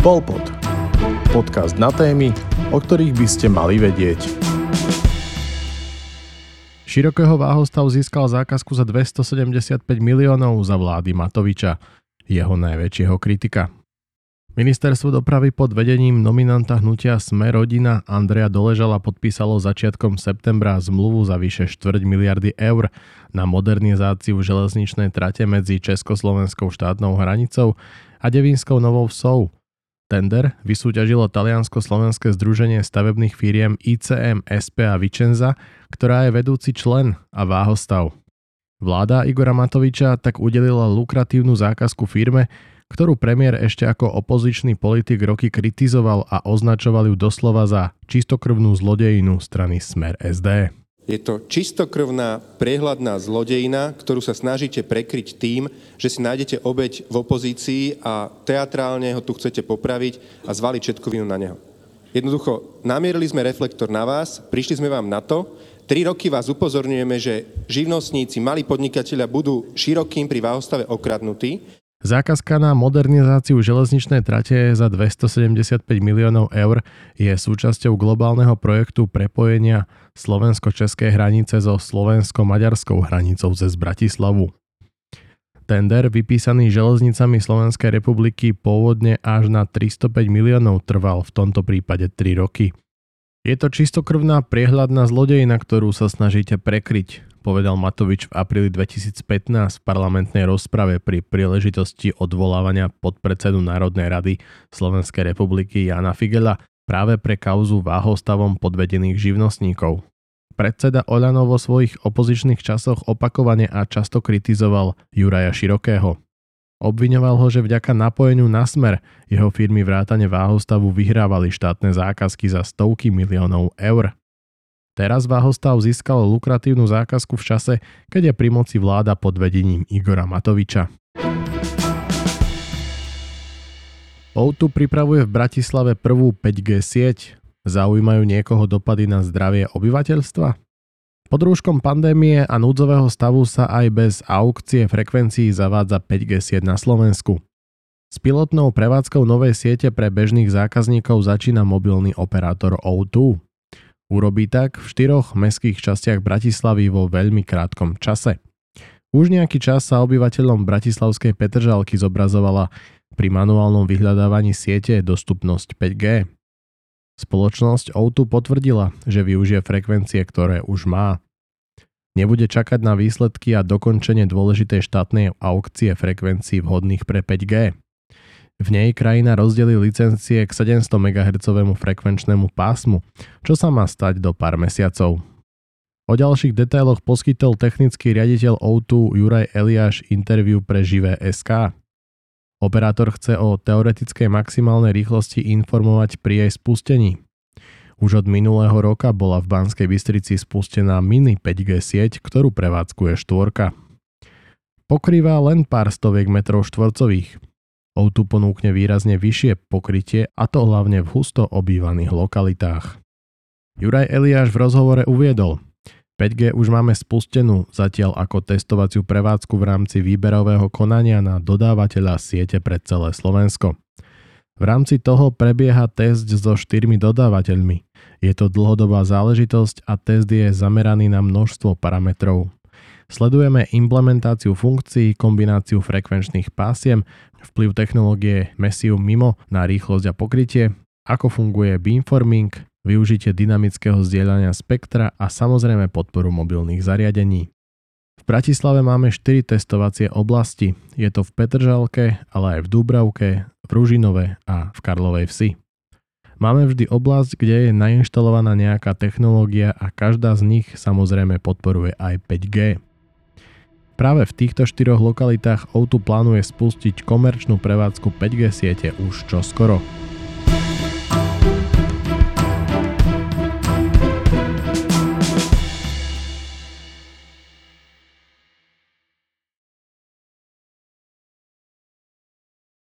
Polpod. Podcast na témy, o ktorých by ste mali vedieť. Širokého Váhostav získal zákazku za 275 miliónov za vlády Matoviča, jeho najväčšieho kritika. Ministerstvo dopravy pod vedením nominanta hnutia Sme Rodina Andrea Doležala podpísalo začiatkom septembra zmluvu za vyše 4 miliardy eur na modernizáciu železničnej trate medzi Československou štátnou hranicou a Devinskou novou vsovou. Tender vysúťažilo taliansko-slovenské združenie stavebných firiem ICM, SP a Vicenza, ktorá je vedúci člen a váhostav. Vláda Igora Matoviča tak udelila lukratívnu zákazku firme, ktorú premiér ešte ako opozičný politik roky kritizoval a označoval ju doslova za čistokrvnú zlodejinu strany Smer SD. Je to čistokrvná, priehľadná zlodejina, ktorú sa snažíte prekryť tým, že si nájdete obeť v opozícii a teatrálne ho tu chcete popraviť a zvaliť všetku vinu na neho. Jednoducho, namierili sme reflektor na vás, prišli sme vám na to, 3 roky vás upozorňujeme, že živnostníci, malí podnikatelia budú Širokkým pri Váhostave okradnutí. Zákazka na modernizáciu železničnej trate za 275 miliónov eur je súčasťou globálneho projektu prepojenia slovensko-českej hranice so slovensko-maďarskou hranicou cez Bratislavu. Tender, vypísaný železnicami Slovenskej republiky pôvodne až na 305 miliónov, trval v tomto prípade 3 roky. Je to čistokrvná priehľadná zlodejina, ktorú sa snažíte prekryť, povedal Matovič v apríli 2015 v parlamentnej rozprave pri príležitosti odvolávania podpredsedu Národnej rady Slovenskej republiky Jána Figela práve pre kauzu váhostavom podvedených živnostníkov. Predseda OĽaNO vo svojich opozičných časoch opakovane a často kritizoval Juraja Širokého. Obviňoval ho, že vďaka napojeniu na Smer jeho firmy vrátane váhostavu vyhrávali štátne zákazky za stovky miliónov eur. Teraz váhostav získal lukratívnu zákazku v čase, keď je pri moci vláda pod vedením Igora Matoviča. O2 pripravuje v Bratislave prvú 5G sieť. Zaujímajú niekoho dopady na zdravie obyvateľstva? Pod rúškom pandémie a núdzového stavu sa aj bez aukcie frekvencií zavádza 5G sieť na Slovensku. S pilotnou prevádzkou novej siete pre bežných zákazníkov začína mobilný operátor O2. Urobí tak v 4 mestských častiach Bratislavy vo veľmi krátkom čase. Už nejaký čas sa obyvateľom bratislavskej Petržalky zobrazovala pri manuálnom vyhľadávaní siete dostupnosť 5G. Spoločnosť O2 potvrdila, že využije frekvencie, ktoré už má. Nebude čakať na výsledky a dokončenie dôležitej štátnej aukcie frekvencií vhodných pre 5G. V nej krajina rozdelí licencie k 700 MHz frekvenčnému pásmu, čo sa má stať do pár mesiacov. O ďalších detailoch poskytol technický riaditeľ O2 Juraj Eliáš interview pre Živé.sk. Operátor chce o teoretickej maximálnej rýchlosti informovať pri jej spustení. Už od minulého roka bola v Banskej Bystrici spustená mini 5G sieť, ktorú prevádzkuje 4. Pokrýva len pár stoviek metrov štvorcových. O2 ponúkne výrazne vyššie pokrytie, a to hlavne v husto obývaných lokalitách. Juraj Eliáš v rozhovore uviedol: 5G už máme spustenú zatiaľ ako testovaciu prevádzku v rámci výberového konania na dodávateľa siete pre celé Slovensko. V rámci toho prebieha test so 4 dodávateľmi. Je to dlhodobá záležitosť a test je zameraný na množstvo parametrov. Sledujeme implementáciu funkcií, kombináciu frekvenčných pásiem, vplyv technológie Messium MIMO na rýchlosť a pokrytie, ako funguje beamforming, využitie dynamického zdieľania spektra a samozrejme podporu mobilných zariadení. V Bratislave máme 4 testovacie oblasti. Je to v Petržalke, ale aj v Dúbravke, v Rúžinove a v Karlovej Vsi. Máme vždy oblasť, kde je nainštalovaná nejaká technológia a každá z nich samozrejme podporuje aj 5G. Práve v týchto 4 lokalitách O2 plánuje spustiť komerčnú prevádzku 5G siete už čoskoro.